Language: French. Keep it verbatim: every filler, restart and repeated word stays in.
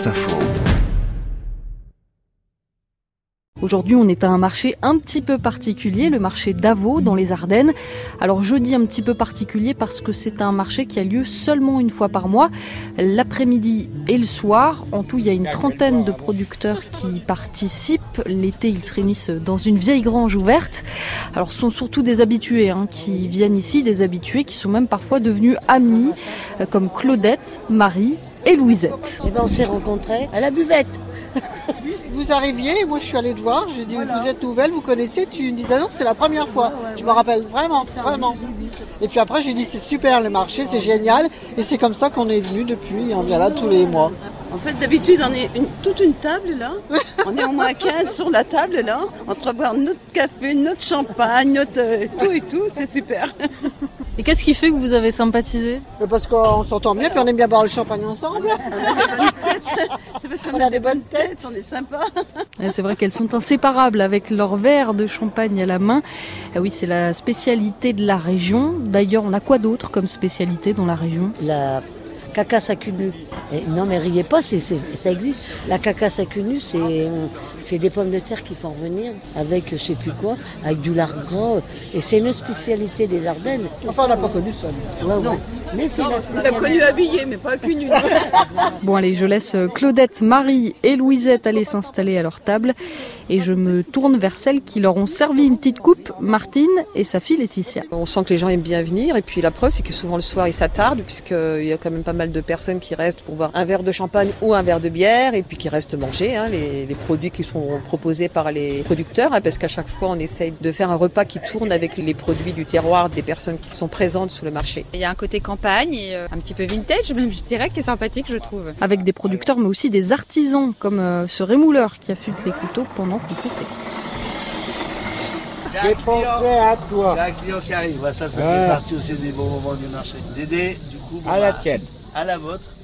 Source Info. Aujourd'hui, on est à un marché un petit peu particulier, le marché d'Avaux dans les Ardennes. Alors je dis un petit peu particulier parce que c'est un marché qui a lieu seulement une fois par mois, l'après-midi et le soir. En tout, il y a une trentaine de producteurs qui participent. L'été, ils se réunissent dans une vieille grange ouverte. Alors ce sont surtout des habitués hein, qui viennent ici, des habitués qui sont même parfois devenus amis, comme Claudette, Marie et Louisette. Et ben on s'est rencontrés à la buvette. Vous arriviez, et moi je suis allée te voir, j'ai dit voilà. Vous êtes nouvelle, vous connaissez, tu me disais non, c'est la première fois. Je me rappelle vraiment, vraiment. Et puis après j'ai dit c'est super le marché, c'est génial, et c'est comme ça qu'on est venu depuis, on vient là tous les mois. En fait d'habitude on est une, toute une table là, on est au moins quinze sur la table là, entre boire notre café, notre champagne, notre euh, tout et tout, c'est super. Et qu'est-ce qui fait que vous avez sympathisé? Parce qu'on s'entend bien, puis on aime bien boire le champagne ensemble. C'est parce qu'on a des bonnes têtes, on est sympas. C'est vrai qu'elles sont inséparables avec leur verre de champagne à la main. Et oui, c'est la spécialité de la région. D'ailleurs, on a quoi d'autre comme spécialité dans la région? La cacasse à cunu. Et non mais riez pas, c'est, c'est, ça existe. La cacasse à cunu, c'est, c'est des pommes de terre qui font revenir avec je sais plus quoi, avec du lard gras. Et c'est une spécialité des Ardennes. Enfin, on n'a pas connu ça. Ouais, ouais. Mais c'est non, la on l'a connu habillé, mais pas qu'une. Bon allez, je laisse Claudette, Marie et Louisette aller s'installer à leur table. Et je me tourne vers celles qui leur ont servi une petite coupe, Martine et sa fille Laetitia. On sent que les gens aiment bien venir. Et puis la preuve, c'est que souvent le soir, ils s'attardent, puisqu'il y a quand même pas mal de personnes qui restent pour boire un verre de champagne ou un verre de bière. Et puis qui restent manger hein, les, les produits qui sont proposés par les producteurs. Hein, parce qu'à chaque fois, on essaye de faire un repas qui tourne avec les produits du terroir des personnes qui sont présentes sur le marché. Il y a un côté campagne. Et un petit peu vintage, même je dirais, qui est sympathique, je trouve. Avec des producteurs, mais aussi des artisans, comme ce rémouleur qui affûte les couteaux pendant qu'il fait ses courses. J'ai pensé à toi. J'ai un client qui arrive, ça, ça ouais. Fait partie aussi des bons moments du marché. Dédé, du coup, à la tienne, à la vôtre.